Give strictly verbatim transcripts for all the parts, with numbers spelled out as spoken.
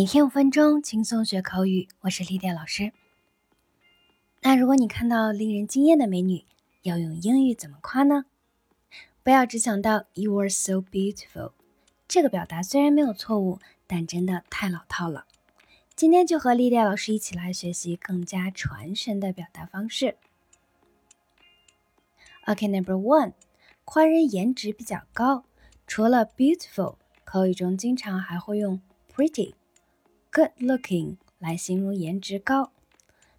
每天五分钟，轻松学口语。我是 Lydia 老师。那如果你看到令人惊艳的美女，要用英语怎么夸呢？不要只想到 You are so beautiful。 这个表达虽然没有错误，但真的太老套了。今天就和 Lydia 老师一起来学习更加传神的表达方式。 OK, number one， 夸人颜值比较高，除了 beautiful， 口语中经常还会用 pretty、good looking 来形容颜值高，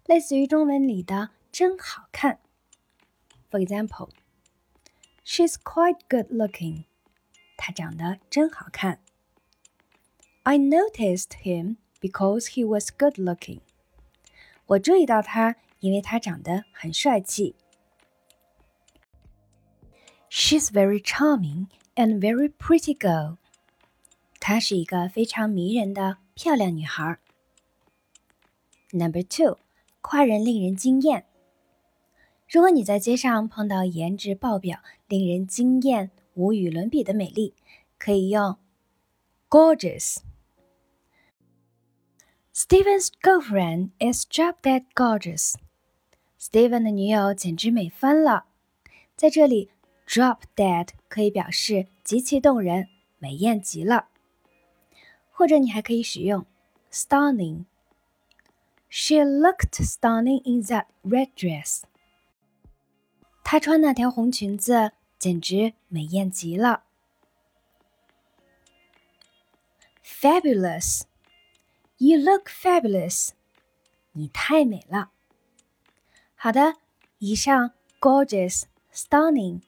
类似于中文里的真好看。 For example, She's quite good looking. 她长得真好看。 I noticed him because he was good looking. 我注意到他，因为他长得很帅气。 She's very charming and very pretty girl. 她是一个非常迷人的漂亮女孩。 Number two， 夸人令人惊艳。如果你在街上碰到颜值爆表、令人惊艳、无与伦比的美丽，可以用 gorgeous。 Stephen's girlfriend is drop dead gorgeous. Stephen 的女友简直美翻了。在这里 drop dead 可以表示极其动人，美艳极了。或者你还可以使用 stunning. She looked stunning in that red dress. 她穿那条红裙子简直美艳极了。 Fabulous. You look fabulous. 你太美了。好的，以上 gorgeous, stunning,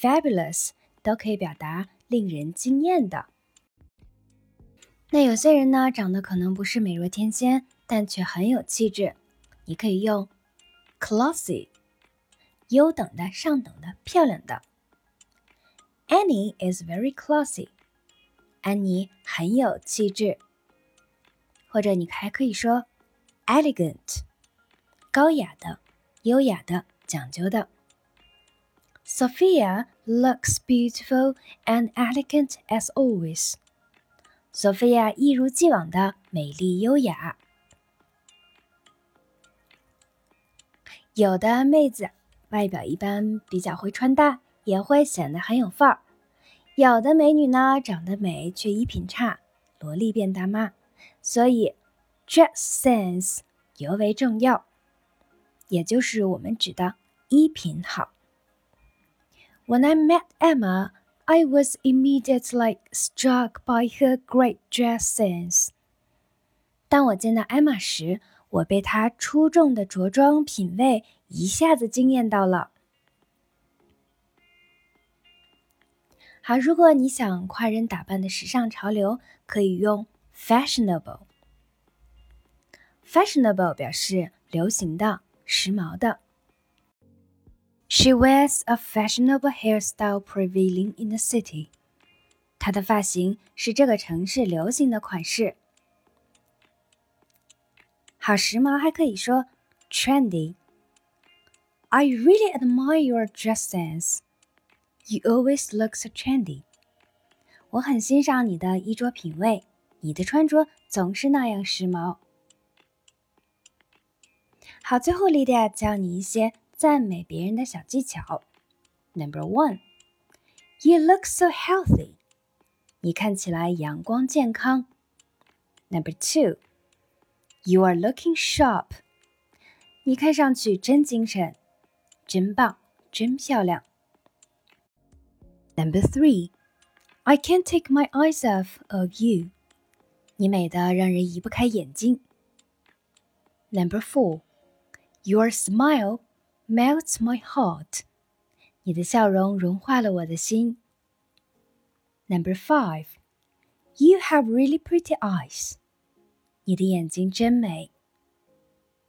fabulous 都可以表达令人惊艳的。那有些人呢，长得可能不是美若天仙，但却很有气质，你可以用 classy， 优等的、上等的、漂亮的。 Annie is very classy. 安妮很有气质。或者你还可以说 elegant， 高雅的、优雅的、讲究的。 Sophia looks beautiful and elegant as always. Sophia 一如既往的美丽优雅。有的妹子外表一般，比较会穿搭，也会显得很有范儿。有的美女呢，长得美却衣品差，萝莉变大妈。所以 dress sense 尤为重要，也就是我们指的衣品好。 When I met Emma,I was immediately struck by her great dress sense. 当我见到 Emma 时，我被她出众的着装品味一下子惊艳到了。好，如果你想夸人打扮的时尚潮流，可以用 fashionable. Fashionable 表示流行的、时髦的。She wears a fashionable hairstyle prevailing in the city. 她的发型是这个城市流行的款式。好，时髦还可以说 trendy. I really admire your dress sense. You always look so trendy. 我很欣赏你的衣着品味，你的穿着总是那样时髦。好，最后 Lydia 教你一些赞美别人的小技巧。 Number one, You look so healthy. 你看起来阳光健康。 Number two, You are looking sharp. 你看上去真精神，真棒，真漂亮。 Number three, I can't take my eyes off of you. 你美得让人移不开眼睛。 Number four, Your smile melts my heart. 你的笑容融化了我的心。 Number five, You have really pretty eyes. 你的眼睛真美。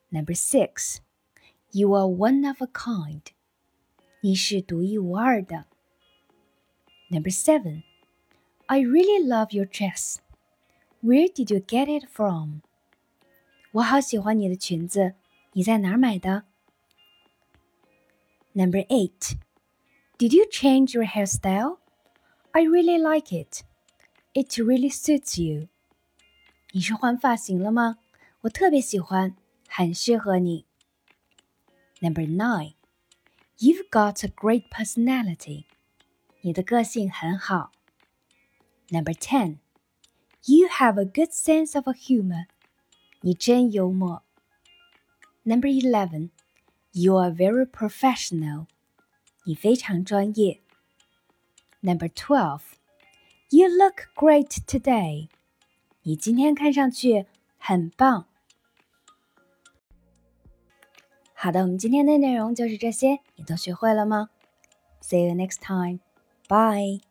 Number six, You are one of a kind. 你是独一无二的。 Number seven, I really love your dress. Where did you get it from? 我好喜欢你的裙子，你在哪儿买的？Number eight, Did you change your hairstyle? I really like it. It really suits you. 你是换发型了吗？我特别喜欢，很适合你。Number nine, you've got a great personality. 你的个性很好。Number ten, you have a good sense of humor. 你真幽默。Number eleven, you are very professional. 你非常专业。Number twelve, you look great today. 你今天看上去很棒。好的，我们今天的内容就是这些，你都学会了吗？ See you next time. Bye.